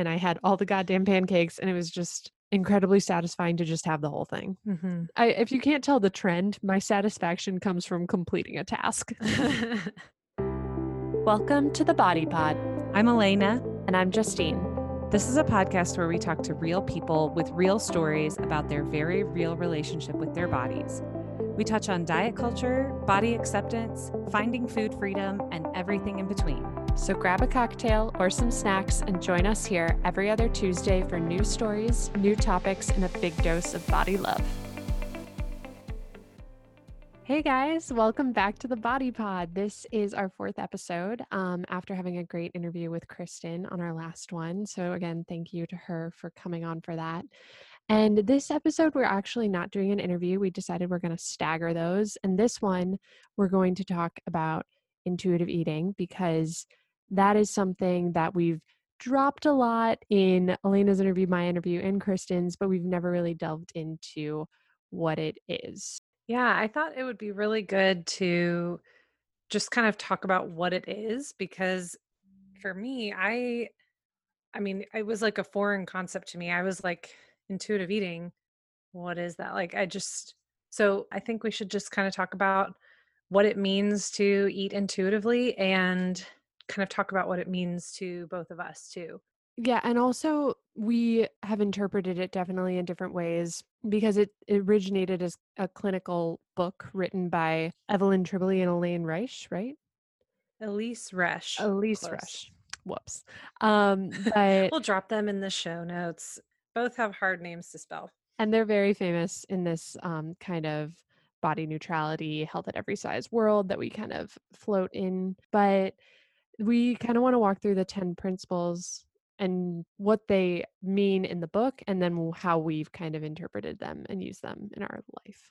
and I had all the goddamn pancakes, and it was just incredibly satisfying to just have the whole thing. Mm-hmm. If you can't tell the trend, my satisfaction comes from completing a task. Welcome to The Body Pod. I'm Alayna. And I'm Justine. This is a podcast where we talk to real people with real stories about their very real relationship with their bodies. We touch on diet culture, body acceptance, finding food freedom, and everything in between. So grab a cocktail or some snacks and join us here every other Tuesday for new stories, new topics, and a big dose of body love. Hey guys, welcome back to The Body Pod. This is our fourth episode after having a great interview with Kristen on our last one. So again, thank you to her for coming on for that. And this episode, we're actually not doing an interview. We decided we're going to stagger those. And this one, we're going to talk about intuitive eating because that is something that we've dropped a lot in Alayna's interview, my interview, and Kristen's, but we've never really delved into what it is. Yeah, I thought it would be really good to just kind of talk about what it is, because for me, I mean, it was like a foreign concept to me. I was like, intuitive eating, what is that? So I think we should just kind of talk about what it means to eat intuitively and kind of talk about what it means to both of us too. Yeah. And also we have interpreted it definitely in different ways because it originated as a clinical book written by Evelyn Tribole and Elaine Reich, right? Elyse Resch. Elyse Resch. Whoops. But we'll drop them in the show notes. Both have hard names to spell. And they're very famous in this kind of body neutrality, health at every size world that we kind of float in. But we kind of want to walk through the 10 principles and what they mean in the book, and then how we've kind of interpreted them and used them in our life.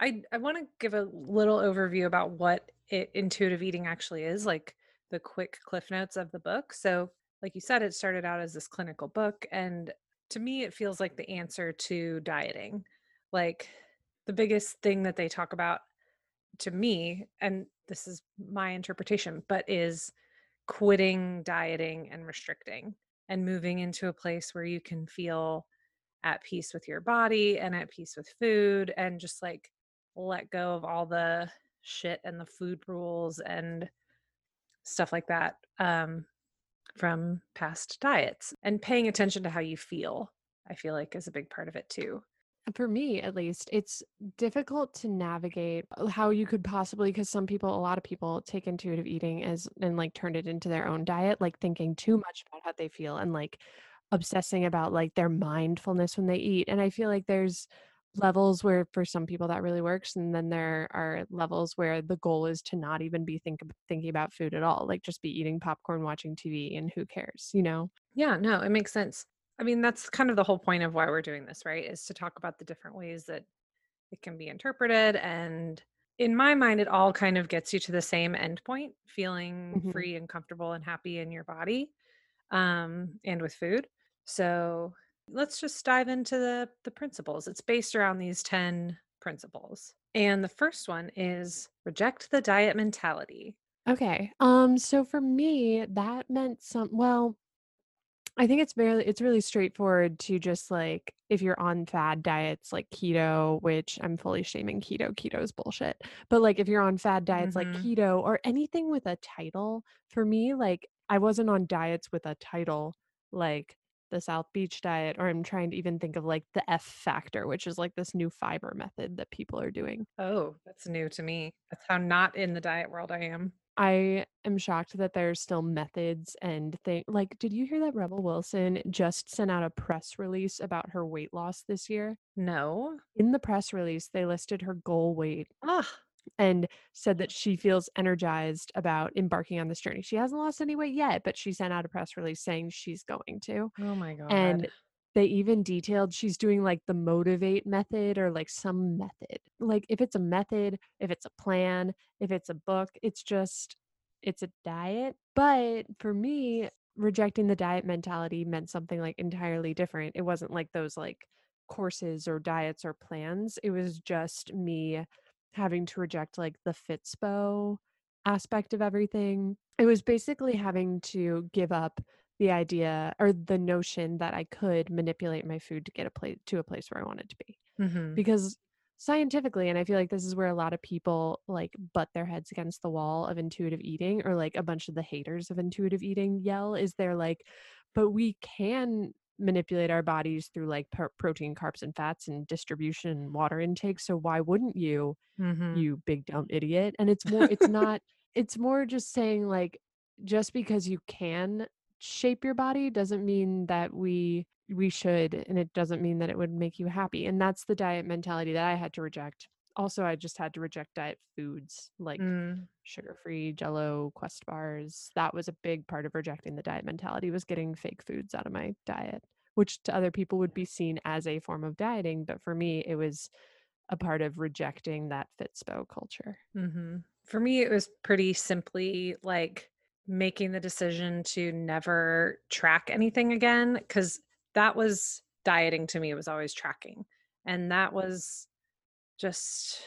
I want to give a little overview about what intuitive eating actually is, like the quick cliff notes of the book. So like you said, it started out as this clinical book, and to me, it feels like the answer to dieting. Like the biggest thing that they talk about to me, and this is my interpretation, but is quitting dieting and restricting and moving into a place where you can feel at peace with your body and at peace with food and just like let go of all the shit and the food rules and stuff like that. From past diets and paying attention to how you feel, I feel like is a big part of it too. For me, at least, it's difficult to navigate how you could possibly, because a lot of people take intuitive eating as and like turned it into their own diet, like thinking too much about how they feel and like obsessing about like their mindfulness when they eat. And I feel like there's levels where for some people that really works. And then there are levels where the goal is to not even be thinking about food at all, like just be eating popcorn, watching TV, and who cares, you know? Yeah, no, it makes sense. I mean, that's kind of the whole point of why we're doing this, right? Is to talk about the different ways that it can be interpreted. And in my mind, it all kind of gets you to the same end point, feeling free and comfortable and happy in your body, and with food. So let's just dive into the principles. It's based around these 10 principles. And the first one is reject the diet mentality. Okay. So for me, that meant I think it's really straightforward to just like, if you're on fad diets like keto, which I'm fully shaming keto is bullshit. But like, if you're on fad diets like keto or anything with a title, for me, like I wasn't on diets with a title, like the South Beach diet, or I'm trying to even think of like the F factor, which is like this new fiber method that people are doing. Oh, that's new to me. That's how not in the diet world I am. I am shocked that there's still methods and things. Like, did you hear that Rebel Wilson just sent out a press release about her weight loss this year? No. In the press release, they listed her goal weight and said that she feels energized about embarking on this journey. She hasn't lost any weight yet, but she sent out a press release saying she's going to. Oh my God. And they even detailed she's doing like the motivate method or like some method. Like if it's a method, if it's a plan, if it's a book, it's a diet. But for me, rejecting the diet mentality meant something like entirely different. It wasn't like those like courses or diets or plans. It was just me having to reject like the FITSPO aspect of everything. It was basically having to give up the idea or the notion that I could manipulate my food to get a place where I want it to be. Mm-hmm. Because scientifically, and I feel like this is where a lot of people like butt their heads against the wall of intuitive eating, or like a bunch of the haters of intuitive eating yell, is they're like, but we can manipulate our bodies through like protein, carbs, and fats and distribution and water intake. So why wouldn't you, mm-hmm. you big dumb idiot? And it's more just saying like, just because you can shape your body doesn't mean that we should, and it doesn't mean that it would make you happy. And that's the diet mentality that I had to reject. Also, I just had to reject diet foods like sugar-free, Jell-O, Quest bars. That was a big part of rejecting the diet mentality, was getting fake foods out of my diet, which to other people would be seen as a form of dieting. But for me, it was a part of rejecting that FITSPO culture. Mm-hmm. For me, it was pretty simply like making the decision to never track anything again, because that was dieting to me. It was always tracking. And that was just,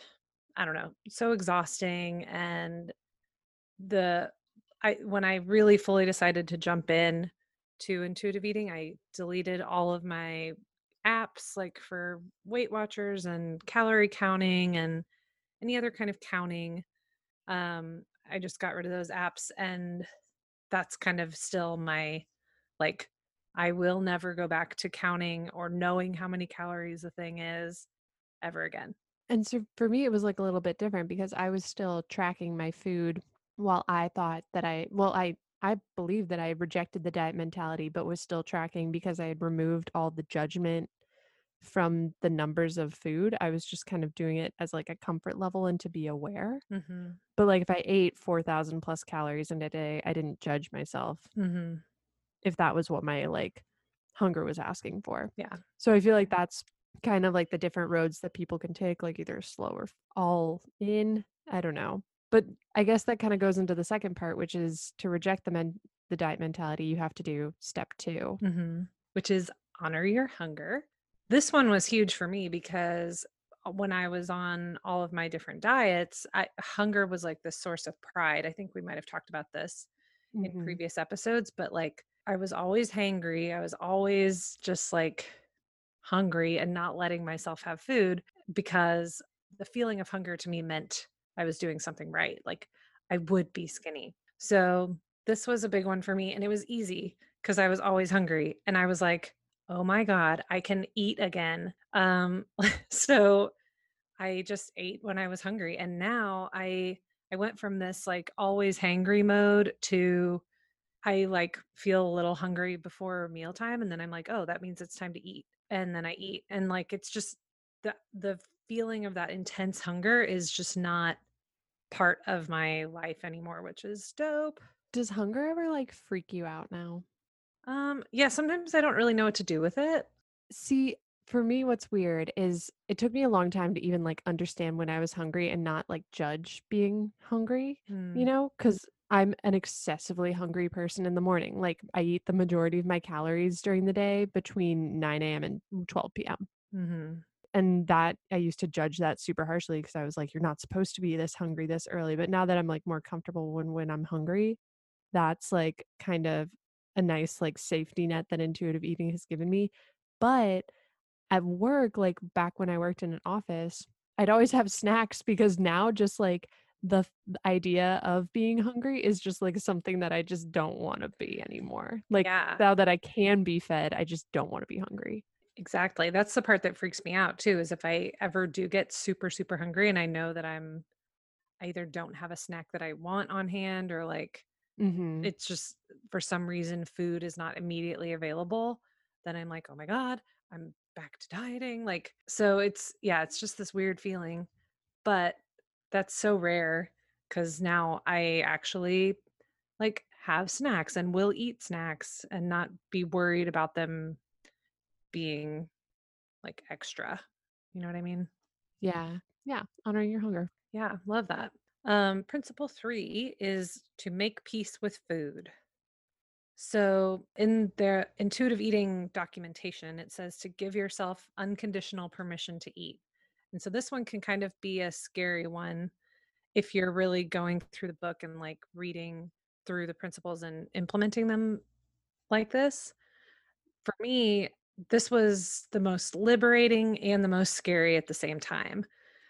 I don't know, so exhausting. And when I really fully decided to jump in to intuitive eating, I deleted all of my apps like for Weight Watchers and calorie counting and any other kind of counting. I just got rid of those apps, and that's kind of still my like, I will never go back to counting or knowing how many calories a thing is ever again. And so for me, it was like a little bit different because I was still tracking my food while I thought that I believe that I rejected the diet mentality, but was still tracking because I had removed all the judgment from the numbers of food. I was just kind of doing it as like a comfort level and to be aware. Mm-hmm. But like if I ate 4,000 plus calories in a day, I didn't judge myself. Mm-hmm. If that was what my like hunger was asking for. Yeah. So I feel like that's kind of like the different roads that people can take, like either slow or all in, I don't know. But I guess that kind of goes into the second part, which is to reject the diet mentality. You have to do step 2, mm-hmm. which is honor your hunger. This one was huge for me because when I was on all of my different diets, hunger was like the source of pride. I think we might've talked about this mm-hmm. in previous episodes, but like I was always hangry. I was always just like hungry and not letting myself have food because the feeling of hunger to me meant I was doing something right. Like I would be skinny. So this was a big one for me, and it was easy because I was always hungry and I was like, oh my God, I can eat again. So I just ate when I was hungry. And now I went from this like always hangry mode to I like feel a little hungry before mealtime. And then I'm like, oh, that means it's time to eat. And then I eat. And like, it's just the feeling of that intense hunger is just not part of my life anymore, which is dope. Does hunger ever like freak you out now? Yeah, sometimes I don't really know what to do with it. See, for me, what's weird is it took me a long time to even like understand when I was hungry and not like judge being hungry, you know, because I'm an excessively hungry person in the morning. Like I eat the majority of my calories during the day between 9 a.m. and 12 p.m. Mm-hmm. And that I used to judge that super harshly because I was like, you're not supposed to be this hungry this early. But now that I'm like more comfortable when I'm hungry, that's like kind of a nice like safety net that intuitive eating has given me. But at work, like back when I worked in an office, I'd always have snacks because now just like the idea of being hungry is just like something that I just don't want to be anymore. Like now that I can be fed, I just don't want to be hungry. Exactly. That's the part that freaks me out too, is if I ever do get super, super hungry and I know that I either don't have a snack that I want on hand or like, mm-hmm. it's just for some reason food is not immediately available, then I'm like, oh my God, I'm back to dieting. Like, so it's just this weird feeling, but that's so rare because now I actually like have snacks and will eat snacks and not be worried about them being like extra. You know what I mean? Yeah. Yeah. Honoring your hunger. Yeah. Love that. Principle 3 is to make peace with food. So in their intuitive eating documentation, it says to give yourself unconditional permission to eat. And so this one can kind of be a scary one if you're really going through the book and like reading through the principles and implementing them like this, for me, this was the most liberating and the most scary at the same time.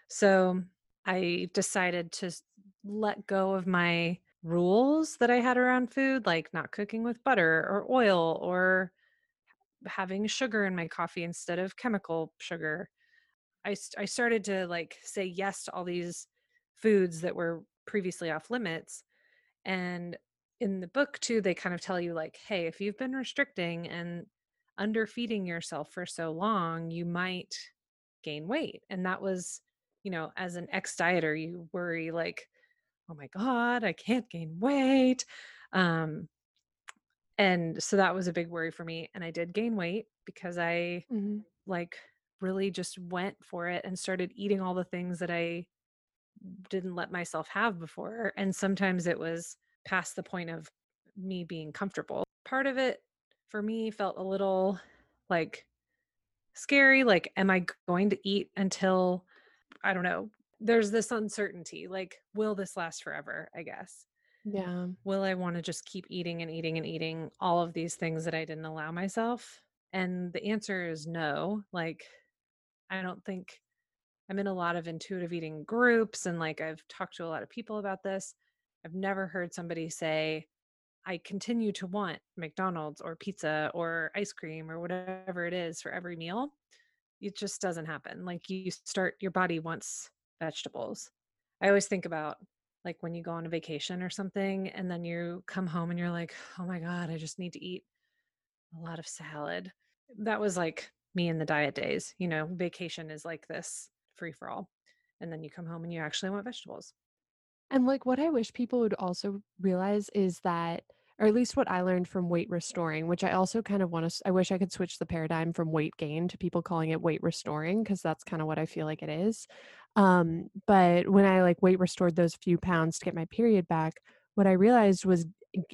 So I decided to let go of my rules that I had around food, like not cooking with butter or oil or having sugar in my coffee instead of chemical sugar. I started to like say yes to all these foods that were previously off limits. And in the book too, they kind of tell you like, hey, if you've been restricting and underfeeding yourself for so long, you might gain weight. And that was, you know, as an ex-dieter, you worry like, oh my God, I can't gain weight. And so that was a big worry for me. And I did gain weight because I like really just went for it and started eating all the things that I didn't let myself have before. And sometimes it was past the point of me being comfortable. Part of it for me felt a little like scary. Like, am I going to eat until, I don't know, there's this uncertainty, like, will this last forever? I guess. Yeah. Will I want to just keep eating and eating and eating all of these things that I didn't allow myself? And the answer is no. Like, I don't think, I'm in a lot of intuitive eating groups and like, I've talked to a lot of people about this. I've never heard somebody say, I continue to want McDonald's or pizza or ice cream or whatever it is for every meal. It just doesn't happen. Like you start, your body wants vegetables. I always think about like when you go on a vacation or something and then you come home and you're like, oh my God, I just need to eat a lot of salad. That was like me in the diet days, you know, vacation is like this free for all. And then you come home and you actually want vegetables. And like what I wish people would also realize is that, or at least what I learned from weight restoring, which I also kind of want to, I wish I could switch the paradigm from weight gain to people calling it weight restoring, because that's kind of what I feel like it is. But when I like weight restored those few pounds to get my period back, what I realized was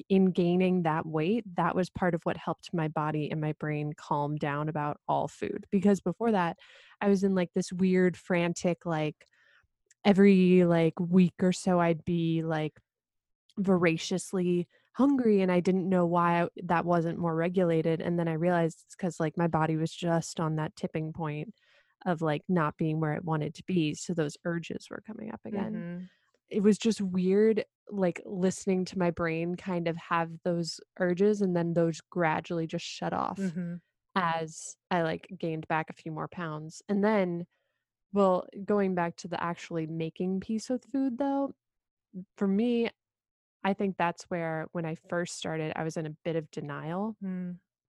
in gaining that weight, that was part of what helped my body and my brain calm down about all food. Because before that, I was in like this weird frantic, like every like week or so, I'd be like voraciously hungry. And I didn't know why that wasn't more regulated. And then I realized it's because like my body was just on that tipping point of like not being where it wanted to be. So those urges were coming up again. Mm-hmm. It was just weird, like listening to my brain kind of have those urges and then those gradually just shut off as I like gained back a few more pounds. And then, well, going back to the actually making piece with food though, for me, I think that's where when I first started, I was in a bit of denial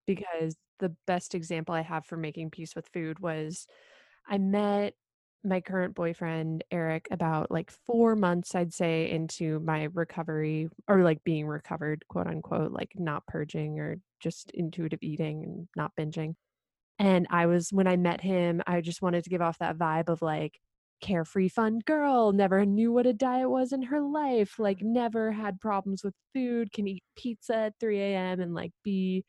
because the best example I have for making peace with food was I met my current boyfriend, Eric, about like 4 months, I'd say, into my recovery or like being recovered, quote unquote, like not purging or just intuitive eating and not binging. And I was, when I met him, I just wanted to give off that vibe of like, carefree fun girl, never knew what a diet was in her life, like never had problems with food, can eat pizza at 3 a.m. and like be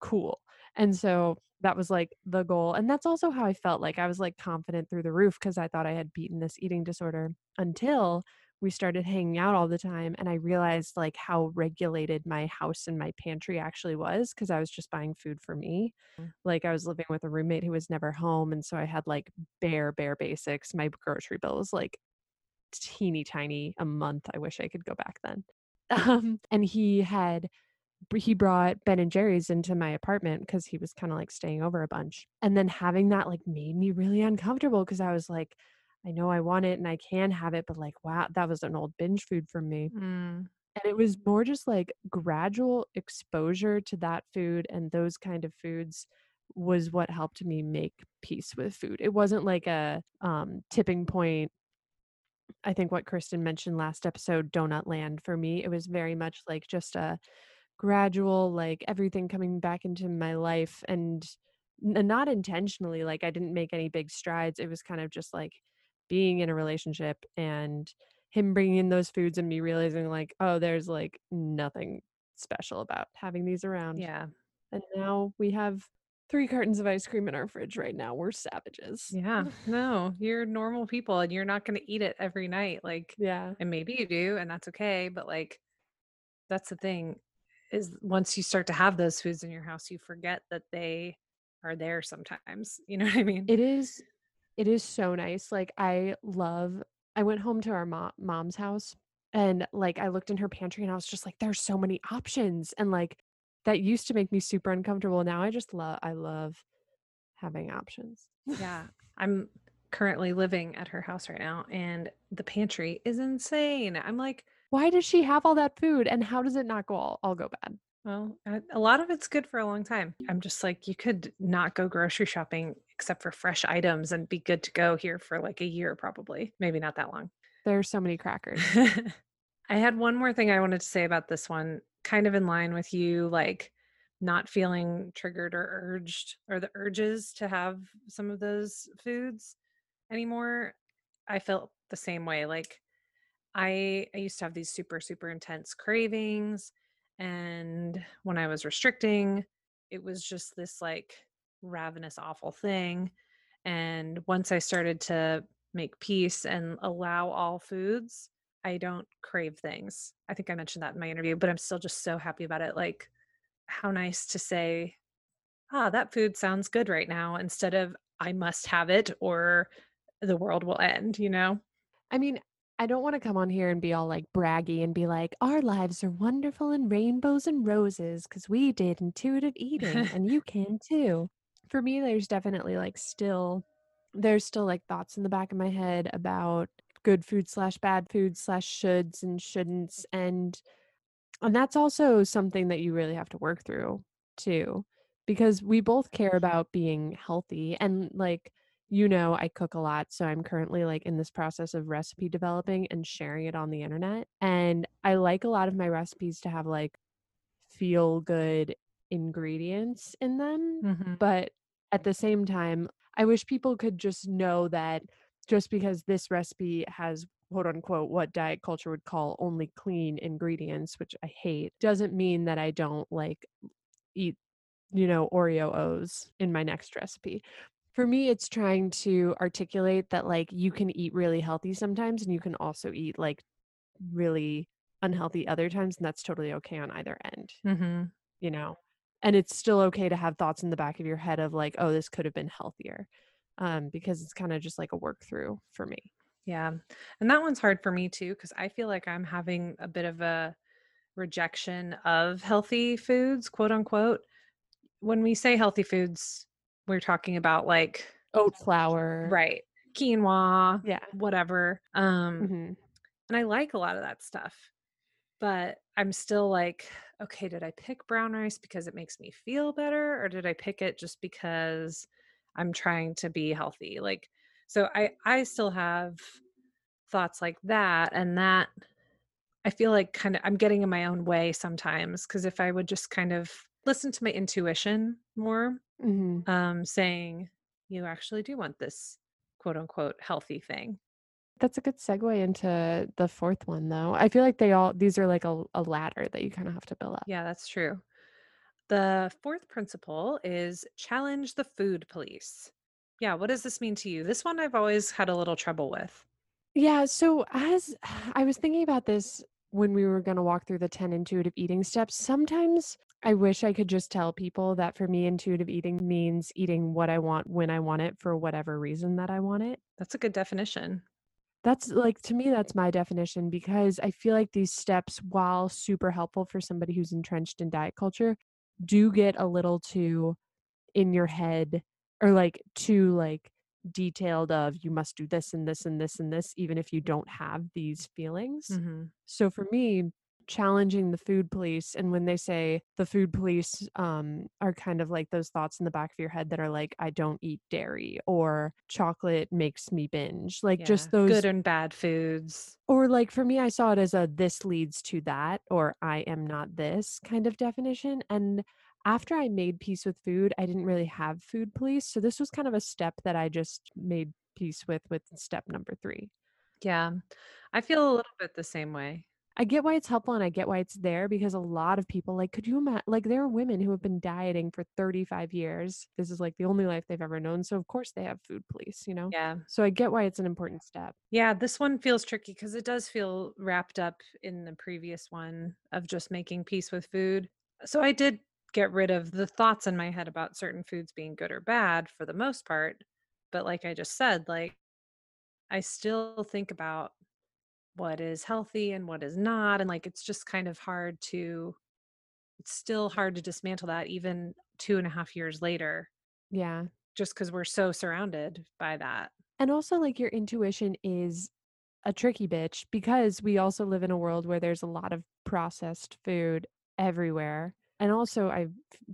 cool. And so that was like the goal. And that's also how I felt. Like I was like confident through the roof because I thought I had beaten this eating disorder until we started hanging out all the time. And I realized like how regulated my house and my pantry actually was because I was just buying food for me. Like I was living with a roommate who was never home. And so I had like bare basics. My grocery bill was like teeny tiny a month. I wish I could go back then. And he brought Ben and Jerry's into my apartment because he was kind of like staying over a bunch. And then having that like made me really uncomfortable because I was like, I know I want it and I can have it, but like, wow, that was an old binge food for me. And it was more just like gradual exposure to that food and those kind of foods was what helped me make peace with food. It wasn't like a tipping point. I think what Kristen mentioned last episode, donut land for me, it was very much like just a gradual, like everything coming back into my life and not intentionally, like I didn't make any big strides. It was kind of just like being in a relationship and him bringing in those foods and me realizing like, oh, there's like nothing special about having these around. Yeah. And now we have 3 cartons of ice cream in our fridge right now. We're savages. Yeah. No, you're normal people and you're not going to eat it every night. Like, yeah. And maybe you do, and that's okay. But like, that's the thing. is once you start to have those foods in your house, you forget that they are there sometimes. You know what I mean? It is so nice. Like I went home to our mom's house and like, I looked in her pantry and I was just like, there's so many options. And like, that used to make me super uncomfortable. Now I just love having options. Yeah. I'm currently living at her house right now and the pantry is insane. I'm like, why does she have all that food? And how does it not go all go bad? Well, a lot of it's good for a long time. I'm just like, you could not go grocery shopping except for fresh items and be good to go here for like a year, probably. Maybe not that long. There's so many crackers. I had one more thing I wanted to say about this one, kind of in line with you, like not feeling triggered or urged or the urges to have some of those foods anymore. I felt the same way. Like I used to have these super, super intense cravings. And when I was restricting, it was just this like ravenous, awful thing. And once I started to make peace and allow all foods, I don't crave things. I think I mentioned that in my interview, but I'm still just so happy about it. Like how nice to say, that food sounds good right now instead of I must have it or the world will end, you know? I mean, I don't want to come on here and be all like braggy and be like, our lives are wonderful and rainbows and roses because we did intuitive eating and you can too. For me, there's definitely like there's still like thoughts in the back of my head about good food / bad food / shoulds and shouldn'ts. And that's also something that you really have to work through too, because we both care about being healthy and like, you know, I cook a lot. So I'm currently like in this process of recipe developing and sharing it on the internet. And I like a lot of my recipes to have like feel good ingredients in them. Mm-hmm. But at the same time, I wish people could just know that just because this recipe has quote unquote what diet culture would call only clean ingredients, which I hate, doesn't mean that I don't like eat, you know, Oreo O's in my next recipe. For me, it's trying to articulate that like you can eat really healthy sometimes and you can also eat like really unhealthy other times. And that's totally okay on either end, mm-hmm. you know, and it's still okay to have thoughts in the back of your head of like, oh, this could have been healthier. Because it's kind of just like a work through for me. Yeah. And that one's hard for me too, because I feel like I'm having a bit of a rejection of healthy foods, quote unquote. When we say healthy foods, we're talking about like oat flour, right? Quinoa, yeah, whatever. Mm-hmm. And I like a lot of that stuff, but I'm still like, okay, did I pick brown rice because it makes me feel better? Or did I pick it just because I'm trying to be healthy? Like, so I still have thoughts like that. And that I feel like kind of, I'm getting in my own way sometimes. Cause if I would just kind of listen to my intuition more, mm-hmm. Saying you actually do want this quote unquote healthy thing. That's a good segue into the fourth one though. I feel like these are like a ladder that you kind of have to build up. Yeah, that's true. The fourth principle is challenge the food police. Yeah. What does this mean to you? This one I've always had a little trouble with. Yeah. So as I was thinking about this, when we were going to walk through the 10 intuitive eating steps, sometimes I wish I could just tell people that for me, intuitive eating means eating what I want, when I want it, for whatever reason that I want it. That's a good definition. That's like, to me, that's my definition, because I feel like these steps, while super helpful for somebody who's entrenched in diet culture, do get a little too in your head or like too like detailed of you must do this and this and this and this, even if you don't have these feelings. Mm-hmm. So for me, challenging the food police. And when they say the food police, are kind of like those thoughts in the back of your head that are like, I don't eat dairy or chocolate makes me binge. Like yeah, just those good and bad foods. Or like, for me, I saw it as a, this leads to that, or I am not this kind of definition. And after I made peace with food, I didn't really have food police. So this was kind of a step that I just made peace with step number 3. Yeah. I feel a little bit the same way. I get why it's helpful and I get why it's there, because a lot of people like, could you imagine, like there are women who have been dieting for 35 years. This is like the only life they've ever known. So of course they have food police, you know? Yeah. So I get why it's an important step. Yeah. This one feels tricky because it does feel wrapped up in the previous one of just making peace with food. So I did get rid of the thoughts in my head about certain foods being good or bad for the most part. But like I just said, like I still think about what is healthy and what is not. And like, it's just kind of hard to, it's still hard to dismantle that even 2.5 years later. Yeah. Just because we're so surrounded by that. And also like your intuition is a tricky bitch because we also live in a world where there's a lot of processed food everywhere. And also I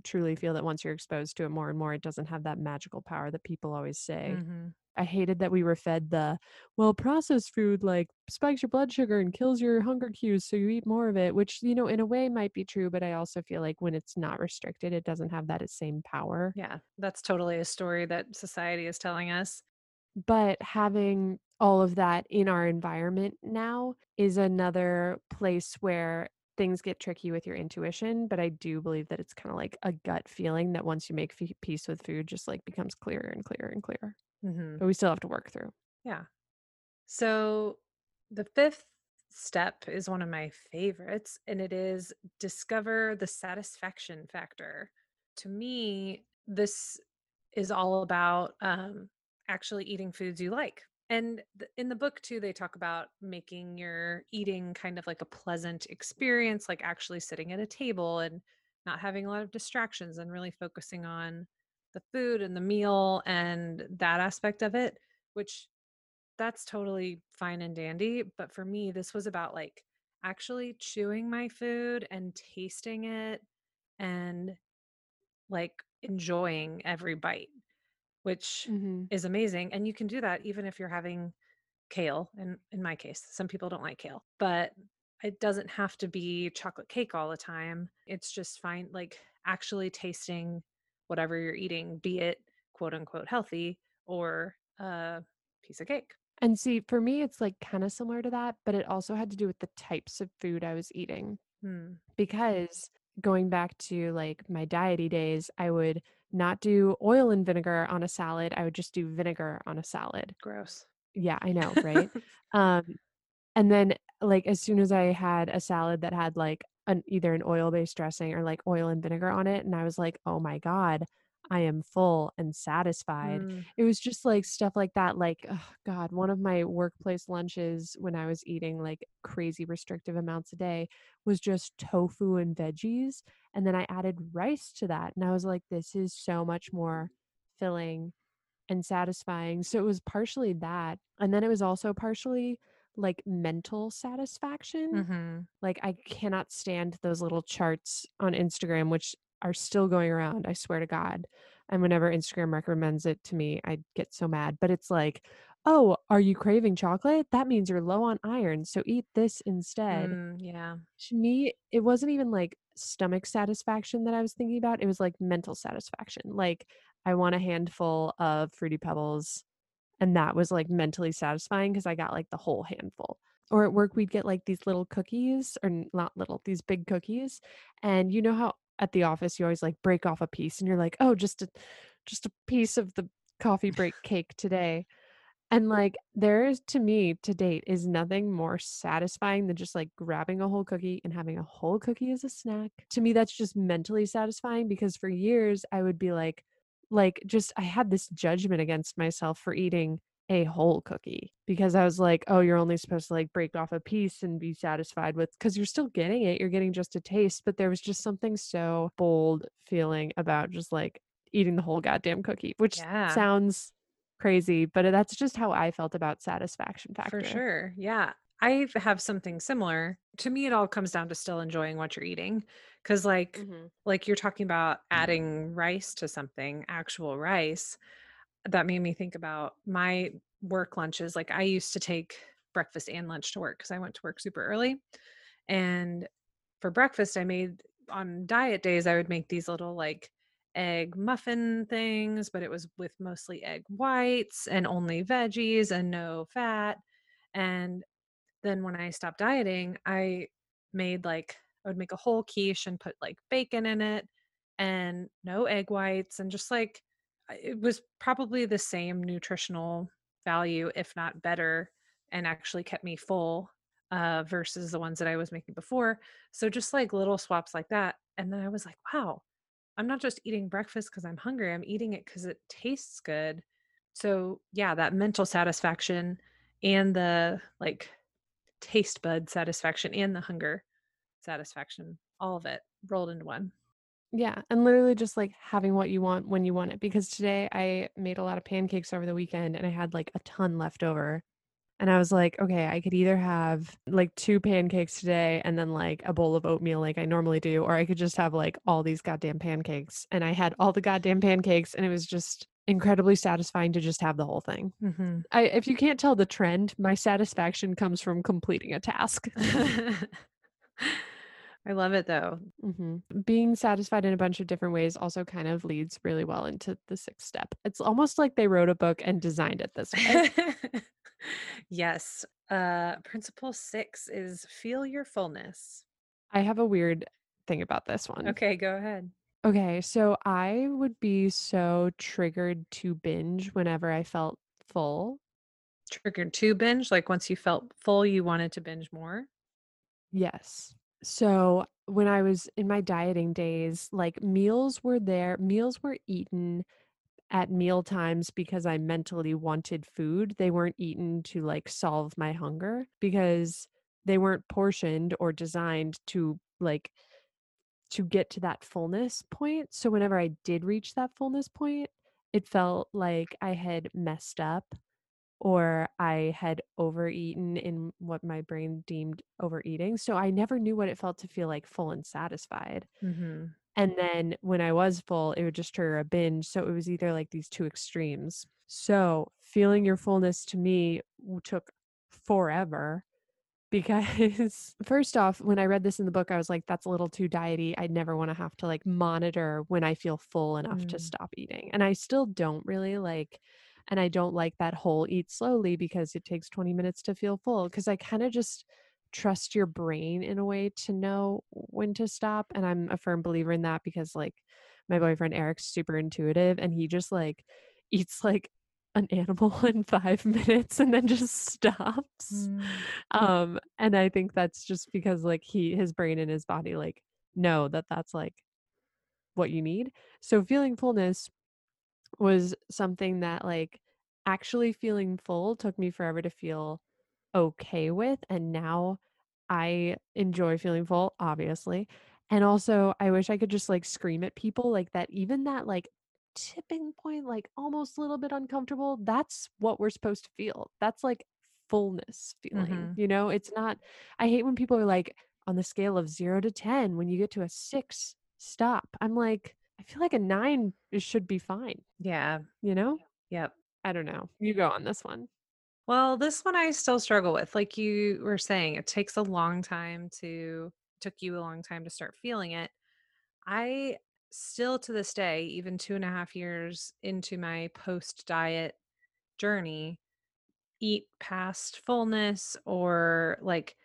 truly feel that once you're exposed to it more and more, it doesn't have that magical power that people always say. Mm-hmm. I hated that we were fed the, well, processed food like spikes your blood sugar and kills your hunger cues, so you eat more of it, which, you know, in a way might be true, but I also feel like when it's not restricted, it doesn't have that same power. Yeah, that's totally a story that society is telling us. But having all of that in our environment now is another place where things get tricky with your intuition, but I do believe that it's kind of like a gut feeling that once you make peace with food, just like becomes clearer and clearer and clearer. Mm-hmm. But we still have to work through. Yeah. So the fifth step is one of my favorites, and it is discover the satisfaction factor. To me, this is all about actually eating foods you like. And in the book too, they talk about making your eating kind of like a pleasant experience, like actually sitting at a table and not having a lot of distractions and really focusing on the food and the meal and that aspect of it, which that's totally fine and dandy. But for me, this was about like actually chewing my food and tasting it and like enjoying every bite, which mm-hmm. is amazing. And you can do that even if you're having kale. And in my case, some people don't like kale, but it doesn't have to be chocolate cake all the time. It's just fine, like actually tasting whatever you're eating, be it quote unquote healthy or a piece of cake. And see, for me, it's like kind of similar to that, but it also had to do with the types of food I was eating. Because going back to like my diety days, I would not do oil and vinegar on a salad. I would just do vinegar on a salad. Gross. Yeah, I know, right? And then like as soon as I had a salad that had like either an oil-based dressing or like oil and vinegar on it. And I was like, oh my God, I am full and satisfied. It was just like stuff like that. Like, oh God, one of my workplace lunches when I was eating like crazy restrictive amounts a day was just tofu and veggies. And then I added rice to that. And I was like, this is so much more filling and satisfying. So it was partially that. And then it was also partially like mental satisfaction. Mm-hmm. Like I cannot stand those little charts on Instagram, which are still going around. I swear to God. And whenever Instagram recommends it to me, I get so mad, but it's like, oh, are you craving chocolate? That means you're low on iron. So eat this instead. Yeah. To me, it wasn't even like stomach satisfaction that I was thinking about. It was like mental satisfaction. Like I want a handful of Fruity Pebbles. And that was like mentally satisfying because I got like the whole handful. Or at work, we'd get like these little cookies, or not little, these big cookies. And you know how at the office, you always like break off a piece and you're like, oh, just a piece of the coffee break cake today. And like, there is, to me, to date, is nothing more satisfying than just like grabbing a whole cookie and having a whole cookie as a snack. To me, that's just mentally satisfying because for years I would be like I had this judgment against myself for eating a whole cookie because I was like, oh, you're only supposed to like break off a piece and be satisfied with, because you're still getting it. You're getting just a taste, but there was just something so bold feeling about just like eating the whole goddamn cookie, which sounds crazy, but that's just how I felt about satisfaction factor. For sure. Yeah. I have something similar. To me, it all comes down to still enjoying what you're eating. Cause like, like you're talking about adding rice to something, actual rice. That made me think about my work lunches. Like I used to take breakfast and lunch to work cause I went to work super early. And for breakfast, on diet days, I would make these little like egg muffin things, but it was with mostly egg whites and only veggies and no fat. And then when I stopped dieting, I would make a whole quiche and put like bacon in it and no egg whites. And just like, it was probably the same nutritional value, if not better, and actually kept me full versus the ones that I was making before. So just like little swaps like that. And then I was like, wow, I'm not just eating breakfast because I'm hungry. I'm eating it because it tastes good. So yeah, that mental satisfaction and the like taste bud satisfaction and the hunger satisfaction, all of it rolled into one. Yeah. And literally just like having what you want when you want it. Because today I made a lot of pancakes over the weekend and I had like a ton left over. And I was like, okay, I could either have like 2 pancakes today and then like a bowl of oatmeal like I normally do, or I could just have like all these goddamn pancakes. And I had all the goddamn pancakes and it was just incredibly satisfying to just have the whole thing. Mm-hmm. If you can't tell the trend, my satisfaction comes from completing a task. I love it though. Mm-hmm. Being satisfied in a bunch of different ways also kind of leads really well into the 6th step. It's almost like they wrote a book and designed it this way. Yes. Principle 6 is feel your fullness. I have a weird thing about this one. Okay, go ahead. Okay. So I would be so triggered to binge whenever I felt full. Triggered to binge? Like once you felt full, you wanted to binge more? Yes. So when I was in my dieting days, like meals were there, meals were eaten at meal times because I mentally wanted food. They weren't eaten to like solve my hunger because they weren't portioned or designed to like to get to that fullness point. So whenever I did reach that fullness point, it felt like I had messed up or I had overeaten in what my brain deemed overeating. So I never knew what it felt to feel like full and satisfied. Mm-hmm. And then when I was full, it would just trigger a binge. So it was either like these two extremes. So feeling your fullness to me took forever because first off, when I read this in the book, I was like, that's a little too diety. I'd never want to have to like monitor when I feel full enough to stop eating. And I still don't really like, and I don't like that whole eat slowly because it takes 20 minutes to feel full, because I kind of just trust your brain in a way to know when to stop. And I'm a firm believer in that because like my boyfriend Eric's super intuitive and he just like eats like an animal in 5 minutes and then just stops. And I think that's just because like his brain and his body like know that that's like what you need. So feeling fullness was something that like actually feeling full took me forever to feel okay with. And now I enjoy feeling full, obviously. And also I wish I could just like scream at people like that, even that like tipping point, like almost a little bit uncomfortable. That's what we're supposed to feel. That's like fullness feeling, you know, it's not, I hate when people are like on the scale of 0 to 10, when you get to a 6, stop. I'm like, I feel like a 9 should be fine. Yeah. You know? Yep. I don't know. You go on this one. Well, this one I still struggle with. Like you were saying, it takes a long time took you a long time to start feeling it. I still to this day, even 2.5 years into my post-diet journey, eat past fullness or like,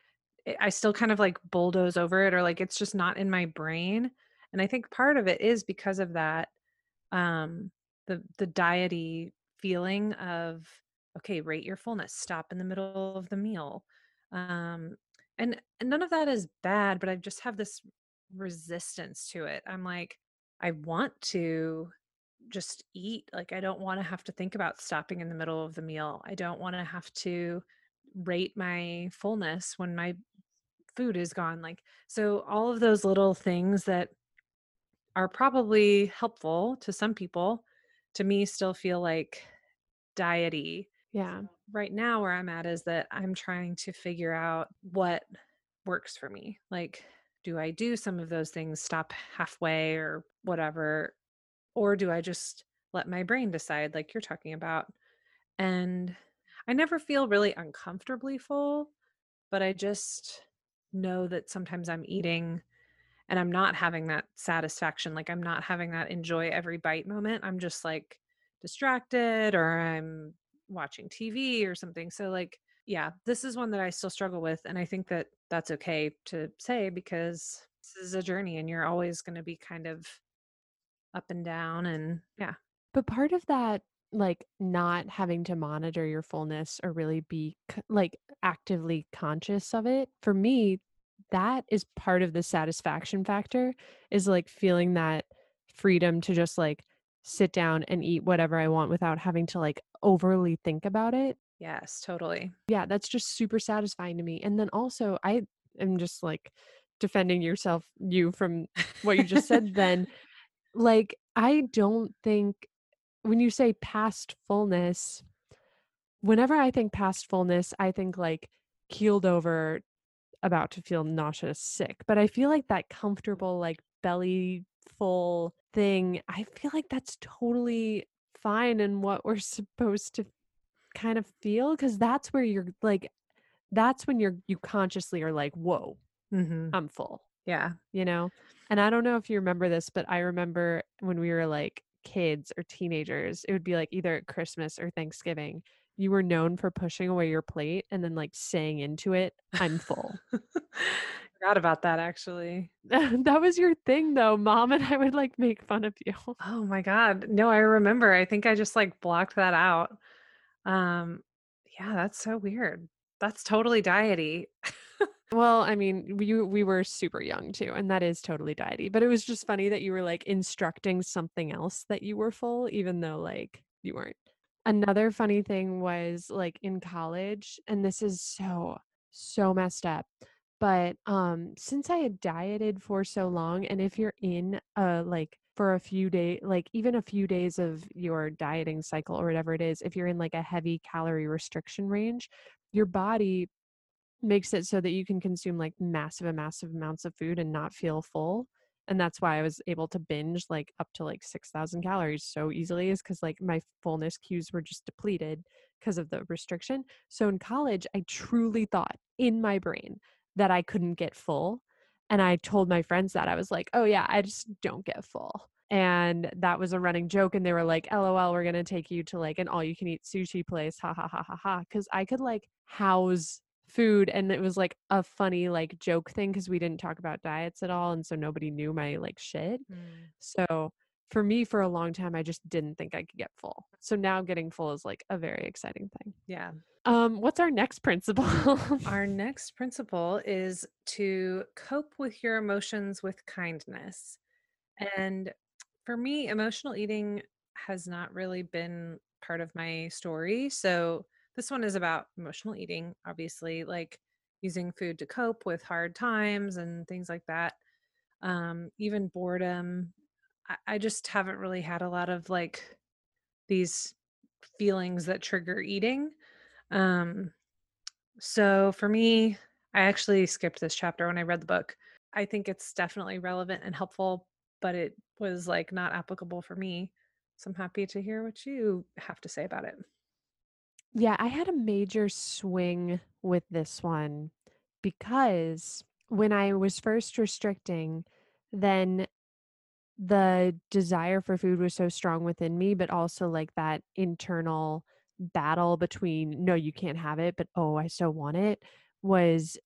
I still kind of like bulldoze over it or like, it's just not in my brain. And I think part of it is because of that, the diety feeling of, okay, rate your fullness, stop in the middle of the meal. And none of that is bad, but I just have this resistance to it. I'm like, I want to just eat. Like, I don't want to have to think about stopping in the middle of the meal. I don't want to have to rate my fullness when my food is gone. Like, so all of those little things that are probably helpful to some people, to me still feel like diety. Yeah. So right now where I'm at is that I'm trying to figure out what works for me. Like, do I do some of those things, stop halfway or whatever, or do I just let my brain decide like you're talking about? And I never feel really uncomfortably full, but I just know that sometimes I'm eating and I'm not having that satisfaction. Like I'm not having that enjoy every bite moment. I'm just like distracted or I'm watching TV or something. So like, yeah, this is one that I still struggle with. And I think that that's okay to say because this is a journey and you're always going to be kind of up and down and yeah. But part of that, like not having to monitor your fullness or really be like actively conscious of it, for me, that is part of the satisfaction factor, is like feeling that freedom to just like sit down and eat whatever I want without having to like overly think about it. Yes, totally. Yeah, that's just super satisfying to me. And then also I am just like defending you from what you just said then. Like, I don't think when you say past fullness, whenever I think past fullness, I think like keeled over, about to feel nauseous, sick. But I feel like that comfortable, like belly full thing, I feel like that's totally fine and what we're supposed to kind of feel, because that's where you're like, that's when you consciously are like, whoa, mm-hmm. I'm full. Yeah. You know? And I don't know if you remember this, but I remember when we were like kids or teenagers, it would be like either at Christmas or Thanksgiving, you were known for pushing away your plate and then like saying into it, I'm full. Forgot about that actually. That was your thing though, Mom, and I would like make fun of you. Oh my God. No, I remember. I think I just like blocked that out. Yeah, that's so weird. That's totally diety. Well, I mean, we were super young too, and that is totally diety, but it was just funny that you were like instructing something else that you were full, even though like you weren't. Another funny thing was like in college, and this is so messed up, but since I had dieted for so long, and if you're in like for a few days, like even a few days of your dieting cycle or whatever it is, if you're in like a heavy calorie restriction range, your body makes it so that you can consume like massive amounts of food and not feel full. And that's why I was able to binge like up to like 6,000 calories so easily, is because like my fullness cues were just depleted because of the restriction. So in college, I truly thought in my brain that I couldn't get full. And I told my friends that. I was like, oh yeah, I just don't get full. And that was a running joke. And they were like, LOL, we're going to take you to like an all you can eat sushi place. Ha ha ha ha ha. Because I could like house food, and it was like a funny like joke thing because we didn't talk about diets at all, and so nobody knew my like shit. So for me, for a long time, I just didn't think I could get full. So now getting full is like a very exciting thing. Yeah. What's our next principle? Our next principle is to cope with your emotions with kindness. And for me, emotional eating has not really been part of my story. So this one is about emotional eating, obviously, like using food to cope with hard times and things like that. Even boredom. I just haven't really had a lot of like these feelings that trigger eating. So for me, I actually skipped this chapter when I read the book. I think it's definitely relevant and helpful, but it was like not applicable for me. So I'm happy to hear what you have to say about it. Yeah, I had a major swing with this one because when I was first restricting, then the desire for food was so strong within me, but also like that internal battle between, no, you can't have it, but oh, I so want it, was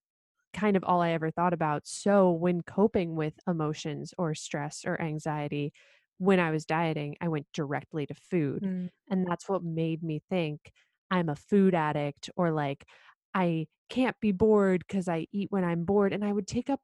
kind of all I ever thought about. So when coping with emotions or stress or anxiety, when I was dieting, I went directly to food. And that's what made me think I'm a food addict, or like, I can't be bored because I eat when I'm bored. And I would take up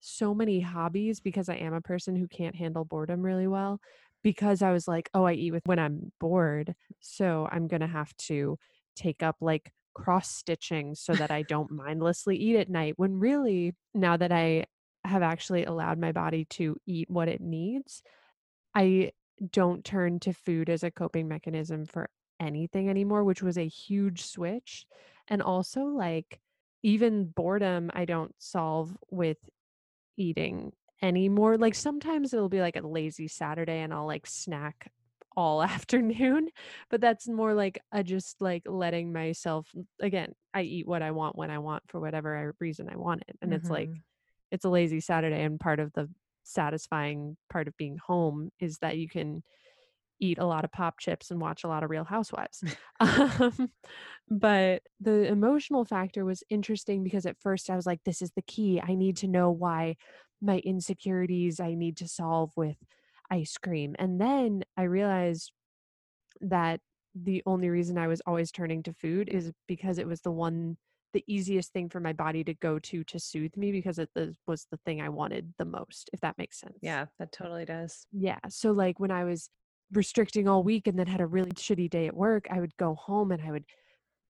so many hobbies because I am a person who can't handle boredom really well, because I was like, oh, I eat when I'm bored. So I'm going to have to take up like cross stitching so that I don't mindlessly eat at night. When really, now that I have actually allowed my body to eat what it needs, I don't turn to food as a coping mechanism for anything anymore, which was a huge switch. And also like even boredom, I don't solve with eating anymore. Like sometimes it'll be like a lazy Saturday and I'll like snack all afternoon, but that's more like a just like letting myself, again, I eat what I want when I want for whatever reason I want it. And it's like, it's a lazy Saturday, and part of the satisfying part of being home is that you can eat a lot of pop chips and watch a lot of Real Housewives. But the emotional factor was interesting because at first I was like, this is the key. I need to know why my insecurities I need to solve with ice cream. And then I realized that the only reason I was always turning to food is because it was the one the easiest thing for my body to go to soothe me, because it was the thing I wanted the most, if that makes sense. Yeah, that totally does. Yeah. So like when I was restricting all week and then had a really shitty day at work, I would go home and I would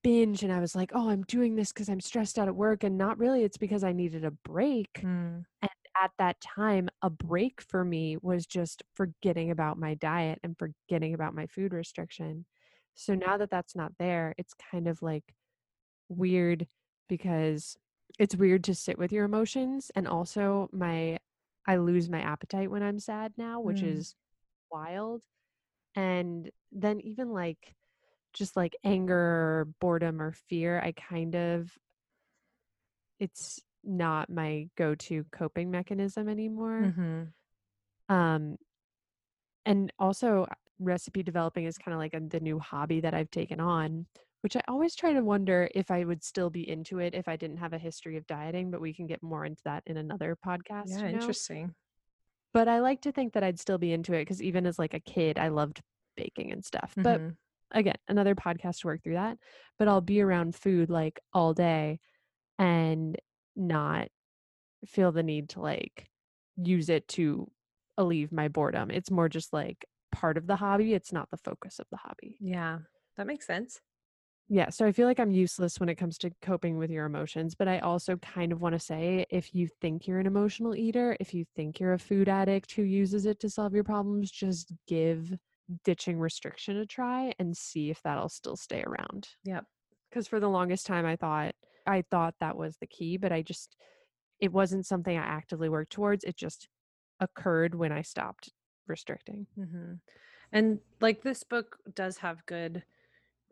binge, and I was like, oh, I'm doing this because I'm stressed out at work, and not really, it's because I needed a break. And at that time, a break for me was just forgetting about my diet and forgetting about my food restriction. So now that that's not there, it's kind of like weird, because it's weird to sit with your emotions. And also I lose my appetite when I'm sad now, which is wild. And then even like, just like anger or boredom or fear, it's not my go-to coping mechanism anymore. And also recipe developing is kind of like the new hobby that I've taken on, which I always try to wonder if I would still be into it if I didn't have a history of dieting, but we can get more into that in another podcast. Yeah, interesting. But I like to think that I'd still be into it, because even as like a kid, I loved baking and stuff. But again, another podcast to work through that. But I'll be around food like all day and not feel the need to like use it to alleviate my boredom. It's more just like part of the hobby. It's not the focus of the hobby. Yeah, that makes sense. Yeah. So I feel like I'm useless when it comes to coping with your emotions, but I also kind of want to say, if you think you're an emotional eater, if you think you're a food addict who uses it to solve your problems, just give ditching restriction a try and see if that'll still stay around. Yep. Because for the longest time I thought that was the key, but it wasn't something I actively worked towards. It just occurred when I stopped restricting. And like this book does have good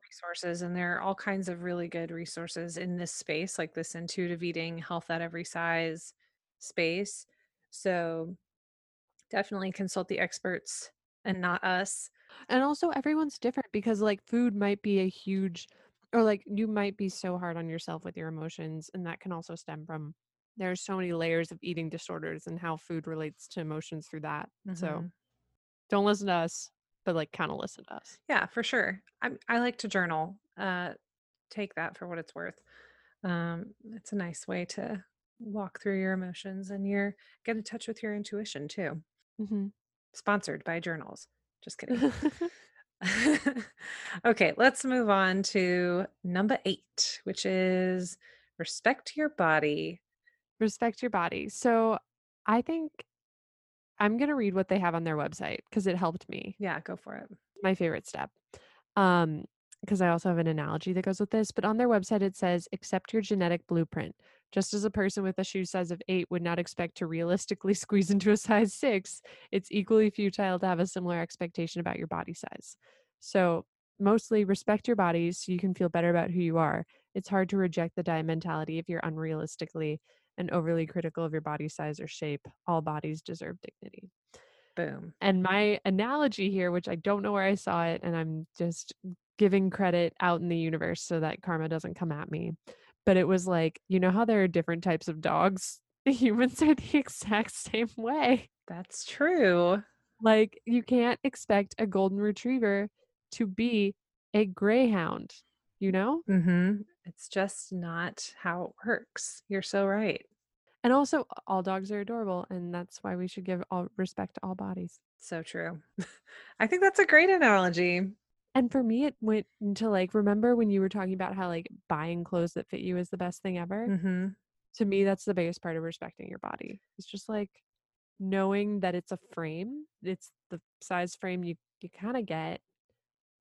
resources, and there are all kinds of really good resources in this space, like this intuitive eating, health at every size space. So definitely consult the experts and not us. And also everyone's different, because like food might be a huge, or like you might be so hard on yourself with your emotions. And that can also stem from, there's so many layers of eating disorders and how food relates to emotions through that. So don't listen to us, but like kind of listen to us. Yeah, for sure. I like to journal. Take that for what it's worth. It's a nice way to walk through your emotions and get in touch with your intuition too. Sponsored by journals. Just kidding. Okay, let's move on to number 8, which is respect your body. Respect your body. So I think I'm going to read what they have on their website because it helped me. Yeah, go for it. My favorite step. Because I also have an analogy that goes with this, but on their website, it says, accept your genetic blueprint. Just as a person with a shoe size of 8 would not expect to realistically squeeze into a size 6, it's equally futile to have a similar expectation about your body size. So mostly respect your body so you can feel better about who you are. It's hard to reject the diet mentality if you're unrealistically and overly critical of your body size or shape. All bodies deserve dignity. Boom. And my analogy here, which I don't know where I saw it, and I'm just giving credit out in the universe so that karma doesn't come at me. But it was like, you know how there are different types of dogs? Humans are the exact same way. That's true. Like, you can't expect a golden retriever to be a greyhound, you know? It's just not how it works. You're so right. And also, all dogs are adorable, and that's why we should give all respect to all bodies. So true. I think that's a great analogy. And for me, it went into like, remember when you were talking about how like buying clothes that fit you is the best thing ever? To me, that's the biggest part of respecting your body. It's just like knowing that it's a frame. It's the size frame you kind of get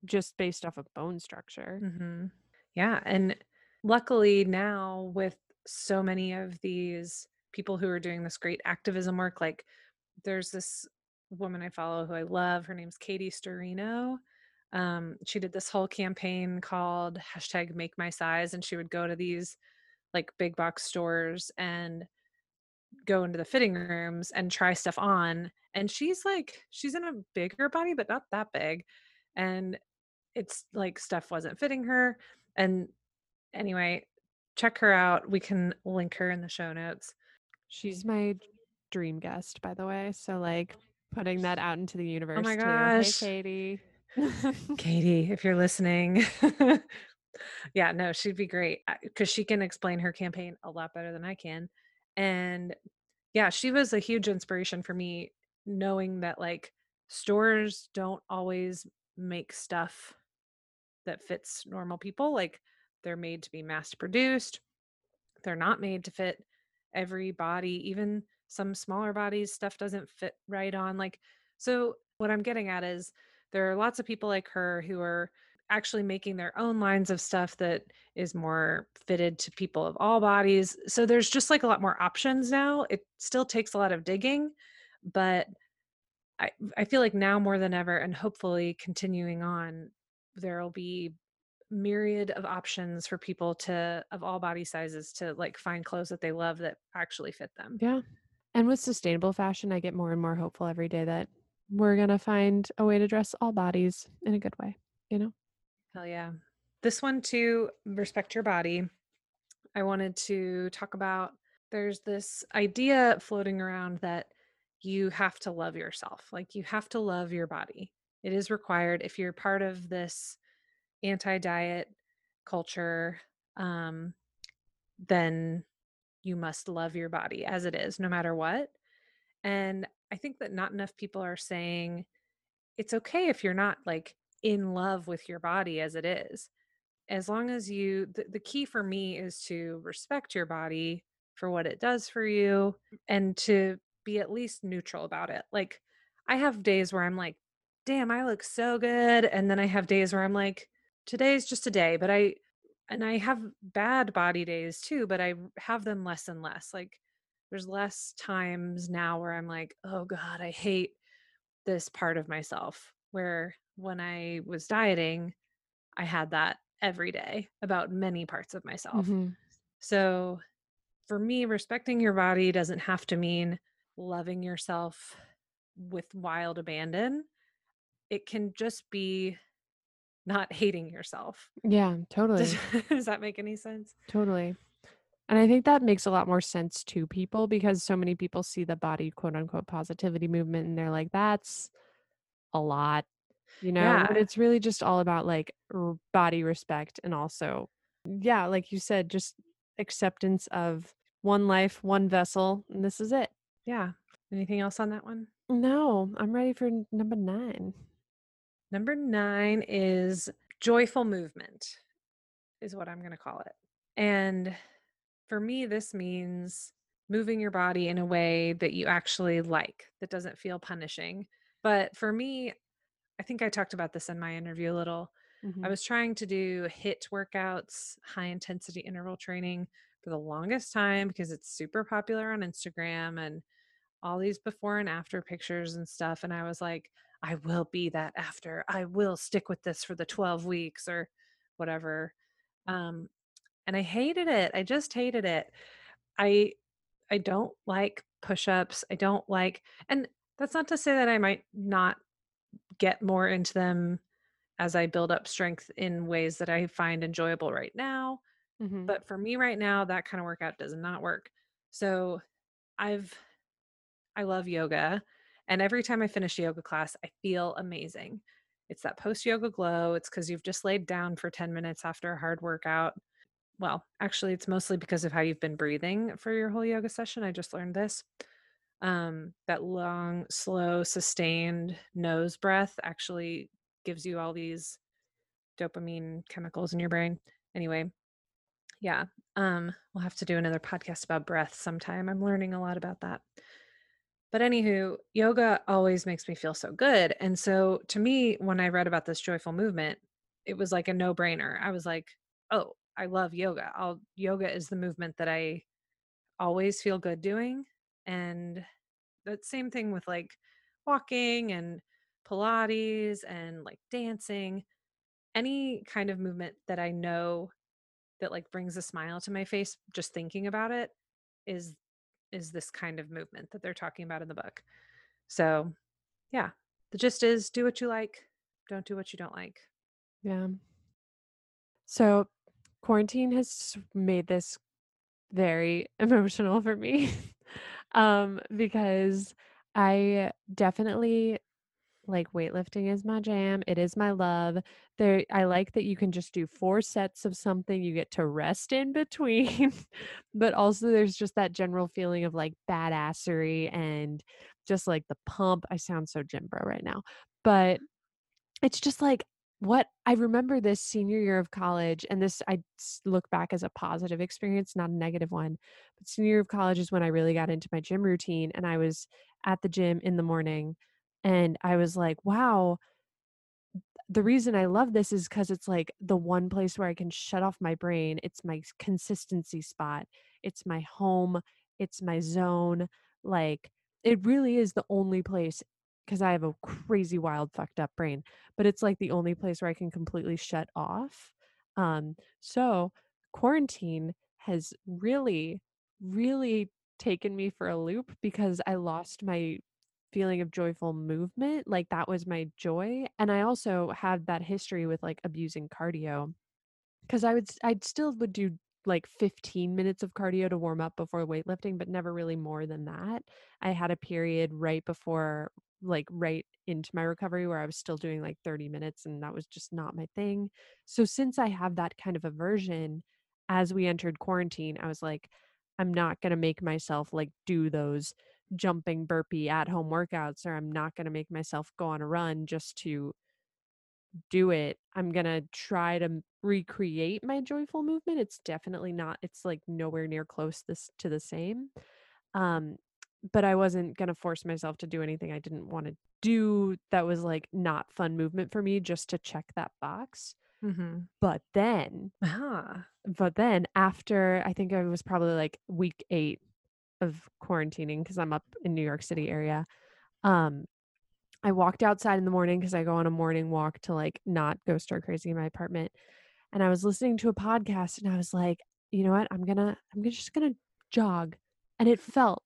just based off of bone structure. Yeah. And luckily now with so many of these people who are doing this great activism work, like there's this woman I follow who I love. Her name's Katie Sturino. She did this whole campaign called #MakeMySize, and she would go to these like big box stores and go into the fitting rooms and try stuff on. And she's in a bigger body, but not that big. And it's like stuff wasn't fitting her. And anyway, check her out. We can link her in the show notes. She's my dream guest, by the way. So like putting that out into the universe. Oh my gosh. Too. Hey, Katie. Katie, if you're listening, Yeah, no, she'd be great because she can explain her campaign a lot better than I can. And yeah, she was a huge inspiration for me, knowing that like stores don't always make stuff that fits normal people. Like they're made to be mass produced. They're not made to fit every body. Even some smaller bodies, stuff doesn't fit right on. Like, so what I'm getting at is there are lots of people like her who are actually making their own lines of stuff that is more fitted to people of all bodies. So there's just like a lot more options now. It still takes a lot of digging, but I feel like now more than ever, and hopefully continuing on, there'll be myriad of options for people to, of all body sizes, to like find clothes that they love that actually fit them. Yeah. And with sustainable fashion, I get more and more hopeful every day that we're going to find a way to dress all bodies in a good way, you know? Hell yeah. This one too, respect your body. I wanted to talk about, there's this idea floating around that you have to love yourself. Like you have to love your body. It is required. If you're part of this anti-diet culture, then you must love your body as it is, no matter what. And I think that not enough people are saying it's okay if you're not like in love with your body as it is. As long as you, the key for me is to respect your body for what it does for you and to be at least neutral about it. Like I have days where I'm like, damn, I look so good. And then I have days where I'm like, today's just a day, but I have bad body days too, but I have them less and less. Like there's less times now where I'm like, oh God, I hate this part of myself, where when I was dieting, I had that every day about many parts of myself. Mm-hmm. So for me, respecting your body doesn't have to mean loving yourself with wild abandon. It can just be not hating yourself. Yeah, totally. Does that make any sense? Totally. And I think that makes a lot more sense to people because so many people see the body, quote unquote, positivity movement and they're like, that's a lot, you know, yeah. But it's really just all about like body respect. And also, yeah, like you said, just acceptance of one life, one vessel, and this is it. Yeah. Anything else on that one? No, I'm ready for number 9. Number 9 is joyful movement, is what I'm going to call it. And for me, this means moving your body in a way that you actually like, that doesn't feel punishing. But for me, I think I talked about this in my interview a little. Mm-hmm. I was trying to do HIIT workouts, high intensity interval training, for the longest time because it's super popular on Instagram and all these before and after pictures and stuff. And I was like, I will be that after. I will stick with this for the 12 weeks or whatever. And I hated it. I just hated it. I don't like push-ups. I don't like, and that's not to say that I might not get more into them as I build up strength in ways that I find enjoyable right now. Mm-hmm. But for me right now, that kind of workout does not work. So I love yoga. And every time I finish a yoga class, I feel amazing. It's that post-yoga glow. It's because you've just laid down for 10 minutes after a hard workout. Well, actually, it's mostly because of how you've been breathing for your whole yoga session. I just learned this. That long, slow, sustained nose breath actually gives you all these dopamine chemicals in your brain. Anyway, yeah, we'll have to do another podcast about breath sometime. I'm learning a lot about that. But anywho, yoga always makes me feel so good. And so to me, when I read about this joyful movement, it was like a no-brainer. I was like, oh, I love yoga. Yoga is the movement that I always feel good doing. And that same thing with like walking and Pilates and like dancing, any kind of movement that I know that like brings a smile to my face, just thinking about it is this kind of movement that they're talking about in the book. So yeah, the gist is do what you like, don't do what you don't like. Yeah. So quarantine has made this very emotional for me because I definitely Like weightlifting is my jam. It is my love. There, I like that you can just do 4 sets of something. You get to rest in between, but also there's just that general feeling of like badassery and just like the pump. I sound so gym bro right now, but it's just like what I remember this senior year of college, and this I look back as a positive experience, not a negative one. But senior year of college is when I really got into my gym routine, and I was at the gym in the morning. And I was like, wow, the reason I love this is because it's like the one place where I can shut off my brain. It's my consistency spot. It's my home. It's my zone. Like it really is the only place, because I have a crazy, wild, fucked up brain, but it's like the only place where I can completely shut off. So quarantine has really, really taken me for a loop because I lost my feeling of joyful movement. Like that was my joy. And I also had that history with like abusing cardio, because I'd still do like 15 minutes of cardio to warm up before weightlifting, but never really more than that. I had a period right before, like right into my recovery, where I was still doing like 30 minutes and that was just not my thing. So since I have that kind of aversion, as we entered quarantine, I was like, I'm not going to make myself like do those jumping burpee at home workouts, or I'm not going to make myself go on a run just to do it. I'm going to try to recreate my joyful movement. It's definitely not, it's like nowhere near close this to the same. But I wasn't going to force myself to do anything I didn't want to do that was like not fun movement for me, just to check that box. Mm-hmm. But then after, I think I was probably like week 8 of quarantining, because I'm up in New York City area. I walked outside in the morning because I go on a morning walk to like not go stir crazy in my apartment. And I was listening to a podcast and I was like, you know what? I'm just gonna jog. And it felt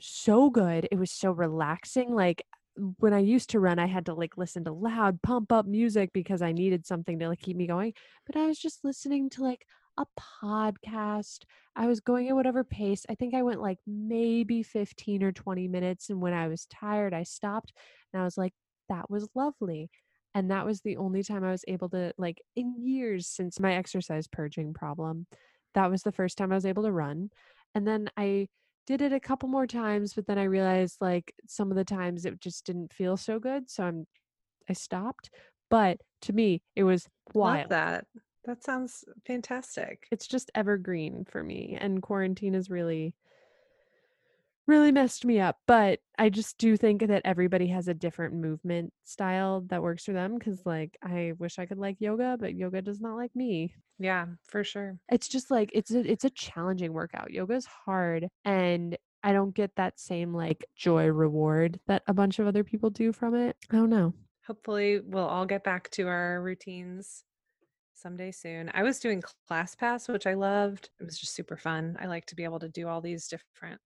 so good. It was so relaxing. Like when I used to run, I had to like listen to loud pump up music because I needed something to like keep me going. But I was just listening to like a podcast. I was going at whatever pace. I think I went like maybe 15 or 20 minutes. And when I was tired, I stopped and I was like, that was lovely. And that was the only time I was able to, like, in years since my exercise purging problem, that was the first time I was able to run. And then I did it a couple more times, but then I realized like some of the times it just didn't feel so good. So I stopped, but to me, it was wild. Love that. That sounds fantastic. It's just evergreen for me. And quarantine has really, really messed me up. But I just do think that everybody has a different movement style that works for them. Because like, I wish I could like yoga, but yoga does not like me. Yeah, for sure. It's just like, it's a challenging workout. Yoga is hard. And I don't get that same like joy reward that a bunch of other people do from it. I don't know. Hopefully we'll all get back to our routines someday soon. I was doing ClassPass, which I loved. It was just super fun. I like to be able to do all these different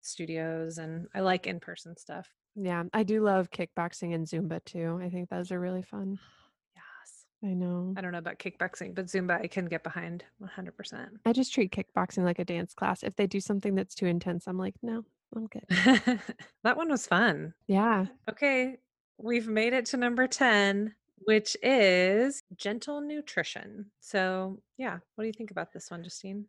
studios, and I like in-person stuff. Yeah, I do love kickboxing and Zumba too. I think those are really fun. Yes. I know. I don't know about kickboxing, but Zumba I can get behind 100%. I just treat kickboxing like a dance class. If they do something that's too intense, I'm like, no, I'm good. That one was fun. Yeah. Okay. We've made it to number 10. Which is gentle nutrition. So yeah, what do you think about this one, Justine?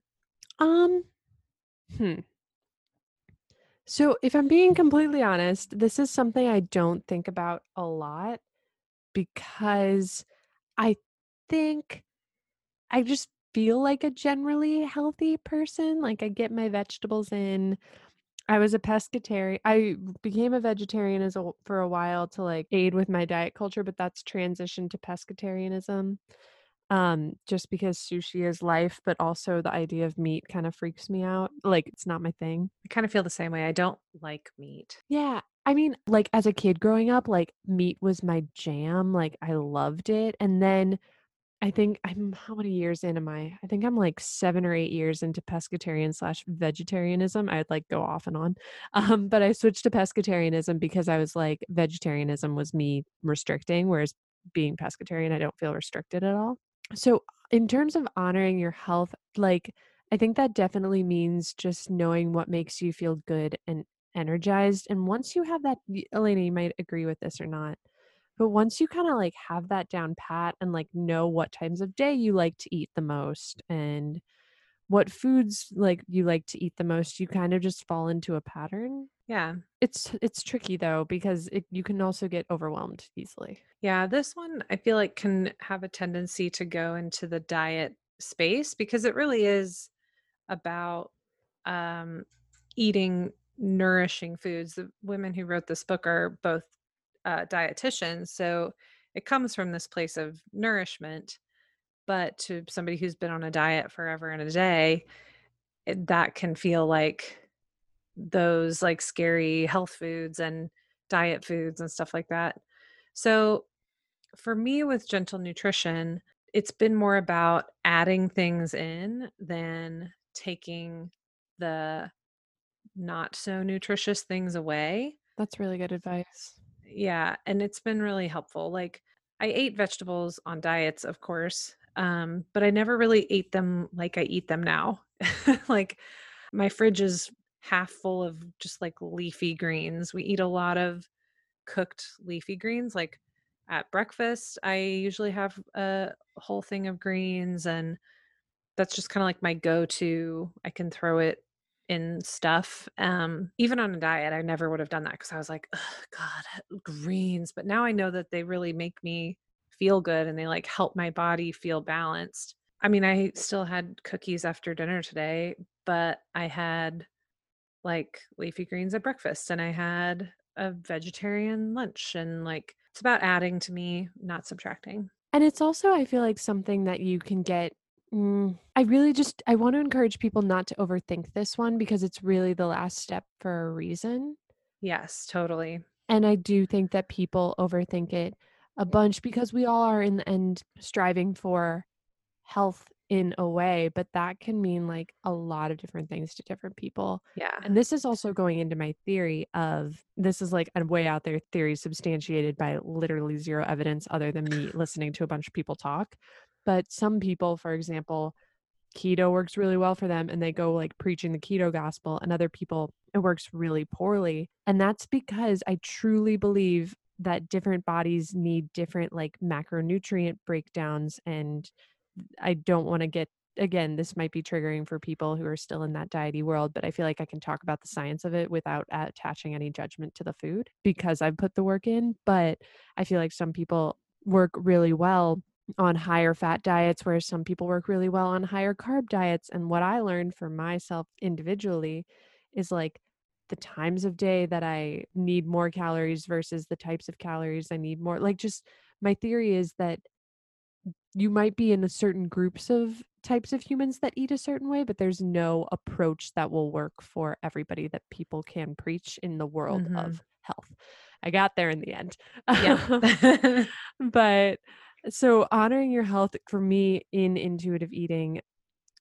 So if I'm being completely honest, this is something I don't think about a lot, because I think I just feel like a generally healthy person. Like I get my vegetables in. I was a pescatarian. I became a vegetarian for a while to like aid with my diet culture, but that's transitioned to pescatarianism, just because sushi is life, but also the idea of meat kind of freaks me out. Like it's not my thing. I kind of feel the same way. I don't like meat. Yeah. I mean, like as a kid growing up, like meat was my jam. Like I loved it. And then I think how many years in am I? I think I'm like 7 or 8 years into pescatarian/vegetarianism. I'd like go off and on. But I switched to pescatarianism because I was like, vegetarianism was me restricting, whereas being pescatarian, I don't feel restricted at all. So in terms of honoring your health, like I think that definitely means just knowing what makes you feel good and energized. And once you have that, Alayna, you might agree with this or not, but once you kind of like have that down pat and like know what times of day you like to eat the most and what foods like you like to eat the most, you kind of just fall into a pattern. Yeah. It's tricky though, because you can also get overwhelmed easily. Yeah. This one I feel like can have a tendency to go into the diet space because it really is about eating nourishing foods. The women who wrote this book are both dietitians. So it comes from this place of nourishment, but to somebody who's been on a diet forever and a day, that can feel like those like scary health foods and diet foods and stuff like that. So for me with gentle nutrition, it's been more about adding things in than taking the not so nutritious things away. That's really good advice. Yeah. And it's been really helpful. Like I ate vegetables on diets, of course, but I never really ate them like I eat them now. Like my fridge is half full of just like leafy greens. We eat a lot of cooked leafy greens. Like at breakfast, I usually have a whole thing of greens, and that's just kind of like my go-to. I can throw it in stuff. Even on a diet, I never would have done that because I was like, oh, God, greens. But now I know that they really make me feel good and they like help my body feel balanced. I mean, I still had cookies after dinner today, but I had like leafy greens at breakfast and I had a vegetarian lunch, and like, it's about adding to me, not subtracting. And it's also, I feel like something that you can get. I want to encourage people not to overthink this one because it's really the last step for a reason. Yes, totally. And I do think that people overthink it a bunch because we all are in the end striving for health in a way, but that can mean like a lot of different things to different people. Yeah. And this is also going into my theory of, this is like a way out there theory substantiated by literally zero evidence other than me listening to a bunch of people talk. But some people, for example, keto works really well for them and they go like preaching the keto gospel, and other people, it works really poorly. And that's because I truly believe that different bodies need different like macronutrient breakdowns. And I don't want to get, again, this might be triggering for people who are still in that diety world, but I feel like I can talk about the science of it without attaching any judgment to the food because I've put the work in. But I feel like some people work really well on higher fat diets, whereas some people work really well on higher carb diets. And what I learned for myself individually is like the times of day that I need more calories versus the types of calories I need more. Like, just my theory is that you might be in a certain groups of types of humans that eat a certain way, but there's no approach that will work for everybody that people can preach in the world of health. I got there in the end. Yeah. But so honoring your health for me in intuitive eating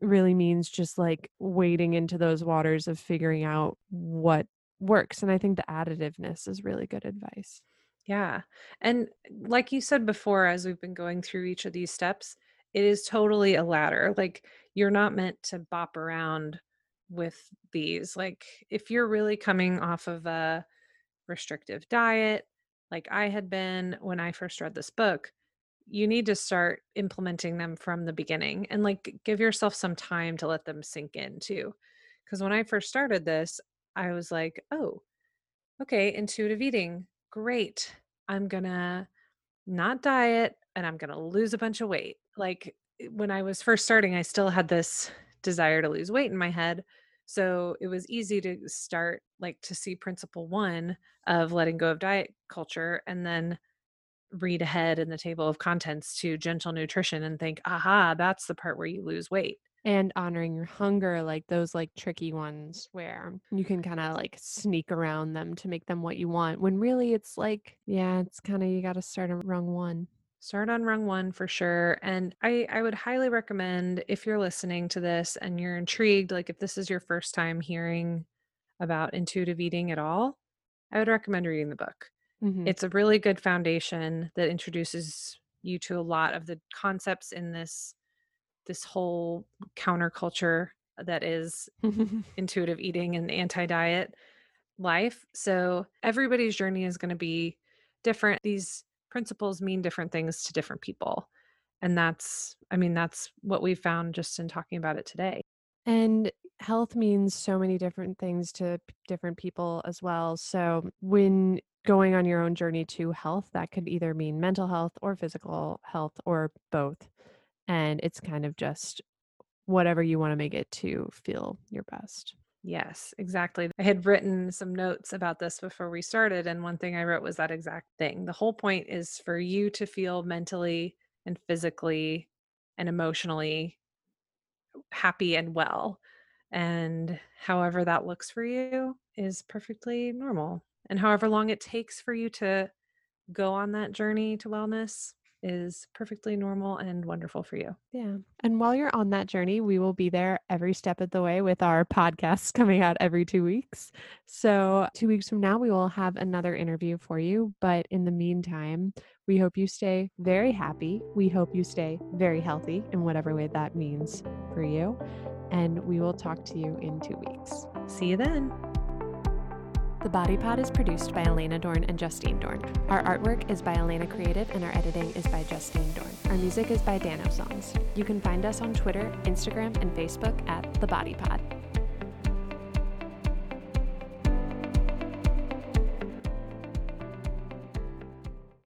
really means just like wading into those waters of figuring out what works. And I think the additiveness is really good advice. Yeah. And like you said before, as we've been going through each of these steps, it is totally a ladder. Like you're not meant to bop around with these. Like if you're really coming off of a restrictive diet, like I had been when I first read this book, you need to start implementing them from the beginning and like give yourself some time to let them sink in too. Because when I first started this, I was like, oh, okay, intuitive eating, great. I'm gonna not diet and I'm gonna lose a bunch of weight. Like when I was first starting, I still had this desire to lose weight in my head. So it was easy to start like to see principle one of letting go of diet culture and then read ahead in the table of contents to gentle nutrition and think, aha, that's the part where you lose weight. And honoring your hunger, like those like tricky ones where you can kind of like sneak around them to make them what you want. When really it's like, yeah, it's kind of, you got to start on rung one. Start on rung one for sure. And I would highly recommend, if you're listening to this and you're intrigued, like if this is your first time hearing about intuitive eating at all, I would recommend reading the book. Mm-hmm. It's a really good foundation that introduces you to a lot of the concepts in this whole counterculture that is intuitive eating and anti-diet. life. So everybody's journey is going to be different. These principles mean different things to different people. And that's what we found just in talking about it today. And health means so many different things to different people as well. So when going on your own journey to health, that could either mean mental health or physical health or both. And it's kind of just whatever you want to make it to feel your best. Yes, exactly. I had written some notes about this before we started. And one thing I wrote was that exact thing. The whole point is for you to feel mentally and physically and emotionally happy and well. And however that looks for you is perfectly normal. And however long it takes for you to go on that journey to wellness is perfectly normal and wonderful for you. Yeah. And while you're on that journey, we will be there every step of the way with our podcasts coming out every 2 weeks. So 2 weeks from now, we will have another interview for you. But in the meantime, we hope you stay very happy. We hope you stay very healthy in whatever way that means for you. And we will talk to you in 2 weeks. See you then. The Body Pod is produced by Elaine Dorn and Justine Doiron. Our artwork is by Alayna Creative and our editing is by Justine Doiron. Our music is by Danosongs. You can find us on Twitter, Instagram, and Facebook at The Body Pod.